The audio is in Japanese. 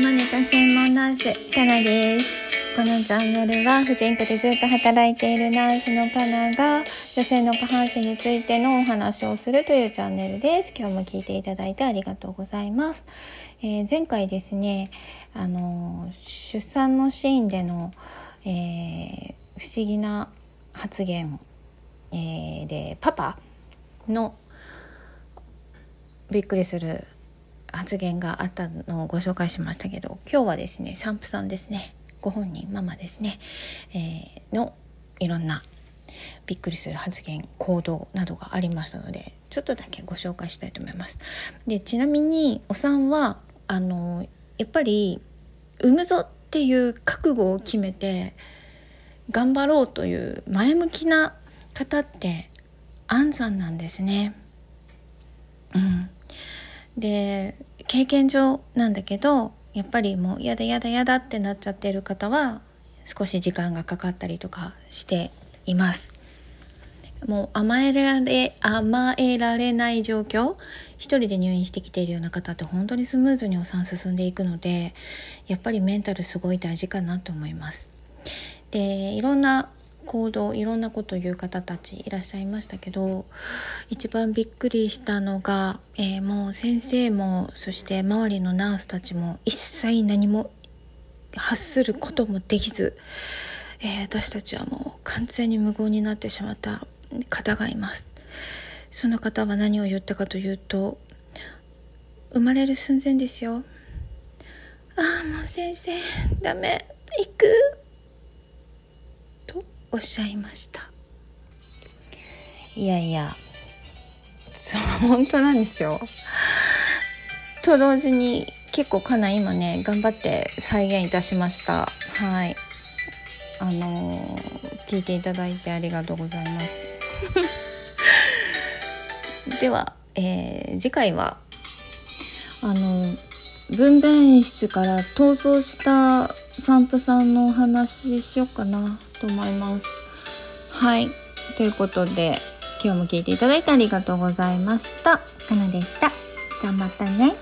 島ネタ専門ナースかなです。このチャンネルは婦人科でずっと働いているナースのかなが女性の下半身についてのお話をするというチャンネルです。今日も聞いていただいてありがとうございます。前回ですね出産のシーンでの、不思議な発言、でパパのびっくりする発言があったのをご紹介しましたけど、今日はですね産婦さんですね、ご本人ママですね、のいろんなびっくりする発言行動などがありましたので、ちょっとだけご紹介したいと思います。でちなみにお産はやっぱり産むぞっていう覚悟を決めて頑張ろうという前向きな方って安産なんですね。で経験上なんだけど、やっぱりもうやだってなっちゃってる方は少し時間がかかったりとかしています。もう甘えられない状況、一人で入院してきているような方って本当にスムーズにお産進んでいくので、やっぱりメンタルすごい大事かなと思います。でいろんな行動、いろんなことを言う方たちいらっしゃいましたけど、一番びっくりしたのが、もう先生もそして周りのナースたちも一切何も発することもできず、私たちはもう完全に無言になってしまった方がいます。その方は何を言ったかというと、生まれる寸前ですよ、もう先生ダメ行くおっしゃいました。いやそう本当なんですよ。と同時に結構かな今ね頑張って再現いたしました。はい、聞いていただいてありがとうございますでは、次回は分娩室から逃走した産婦さんのお話しようかなと思います。はい、ということで今日も聞いていただいてありがとうございました。かなでした。じゃあまたね。